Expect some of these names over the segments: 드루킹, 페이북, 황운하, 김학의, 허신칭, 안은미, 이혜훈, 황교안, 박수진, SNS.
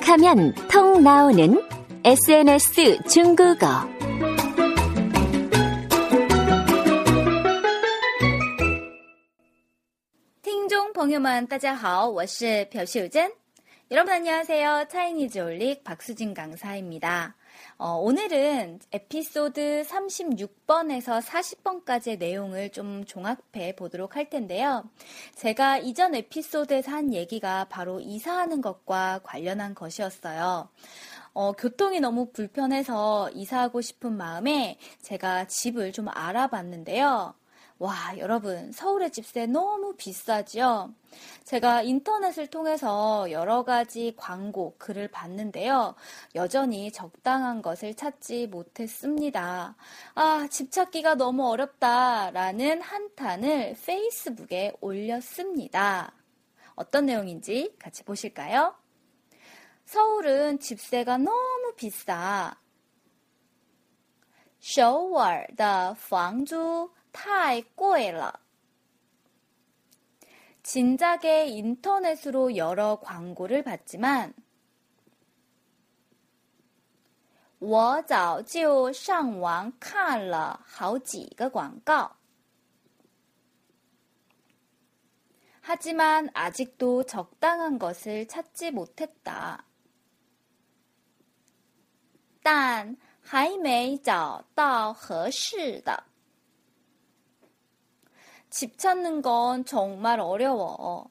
톡하면 톡 나오는 SNS 중국어.听众朋友们,大家好,我是朴秀珍. 여러분 안녕하세요. 차이니즈 올릭 박수진 강사입니다. 오늘은 에피소드 36번에서 40번까지의 내용을 좀 종합해 보도록 할 텐데요. 제가 이전 에피소드에서 한 얘기가 바로 이사하는 것과 관련한 것이었어요. 교통이 너무 불편해서 이사하고 싶은 마음에 제가 집을 좀 알아봤는데요. 와, 여러분, 서울의 집세 너무 비싸죠? 제가 인터넷을 통해서 여러 가지 광고, 글을 봤는데요. 여전히 적당한 것을 찾지 못했습니다. 집 찾기가 너무 어렵다라는 한탄을 페이스북에 올렸습니다. 어떤 내용인지 같이 보실까요? 서울은 집세가 너무 비싸. 首尔的房租 太贵了. 진작에 인터넷으로 여러 광고를 봤지만 我早就上网看了好几个广告. 하지만 아직도 적당한 것을 찾지 못했다. 但还没找到合适的. 집 찾는 건 정말 어려워.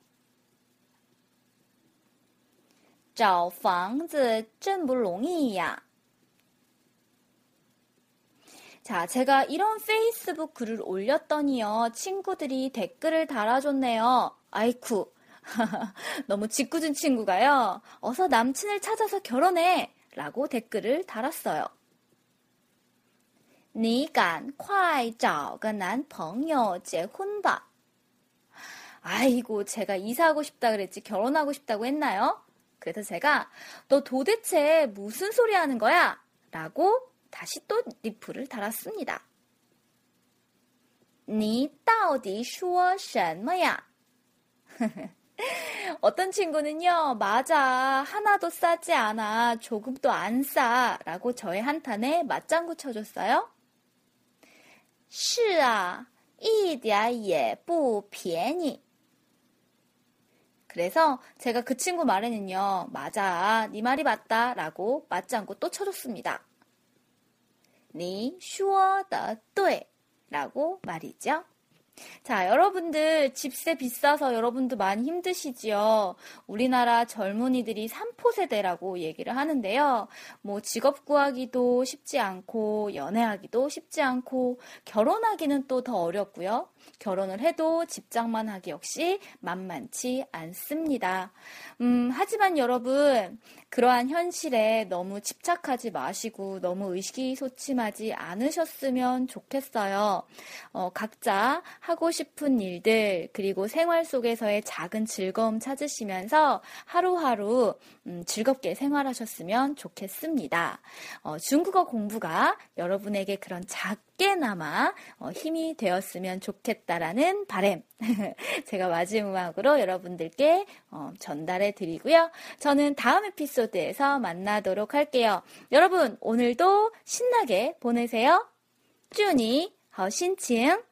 找房子真不容易呀. 자, 제가 이런 페이스북 글을 올렸더니요. 친구들이 댓글을 달아줬네요. 아이쿠. 너무 짓궂은 친구가요. 어서 남친을 찾아서 결혼해! 라고 댓글을 달았어요. 你赶快找个男朋友结婚吧. 아이고, 제가 이사하고 싶다 그랬지 결혼하고 싶다고 했나요? 그래서 제가 너 도대체 무슨 소리 하는 거야? 라고 다시 또 리플을 달았습니다. 你到底说什么呀? 어떤 친구는요, 맞아, 하나도 싸지 않아, 조금도 안 싸, 라고 저의 한탄에 맞장구 쳐줬어요. 是啊,一点也不便宜. 그래서 제가 그 친구 말에는요, 맞아, 네 말이 맞다 라고 맞장구 또 쳐줬습니다. 你说的对 라고 말이죠. 자, 여러분들 집세 비싸서 여러분도 많이 힘드시지요. 우리나라 젊은이들이 3포세대라고 얘기를 하는데요. 뭐 직업 구하기도 쉽지 않고 연애하기도 쉽지 않고 결혼하기는 또 더 어렵고요. 결혼을 해도 집장만 하기 역시 만만치 않습니다. 하지만 여러분, 그러한 현실에 너무 집착하지 마시고 너무 의기소침하지 않으셨으면 좋겠어요. 각자 하고 싶은 일들, 그리고 생활 속에서의 작은 즐거움 찾으시면서 하루하루 즐겁게 생활하셨으면 좋겠습니다. 중국어 공부가 여러분에게 그런 작게나마 힘이 되었으면 좋겠다라는 바람, 제가 마지막으로 여러분들께 전달해 드리고요. 저는 다음 에피소드에서 만나도록 할게요. 여러분, 오늘도 신나게 보내세요. 쭈니, 허신칭.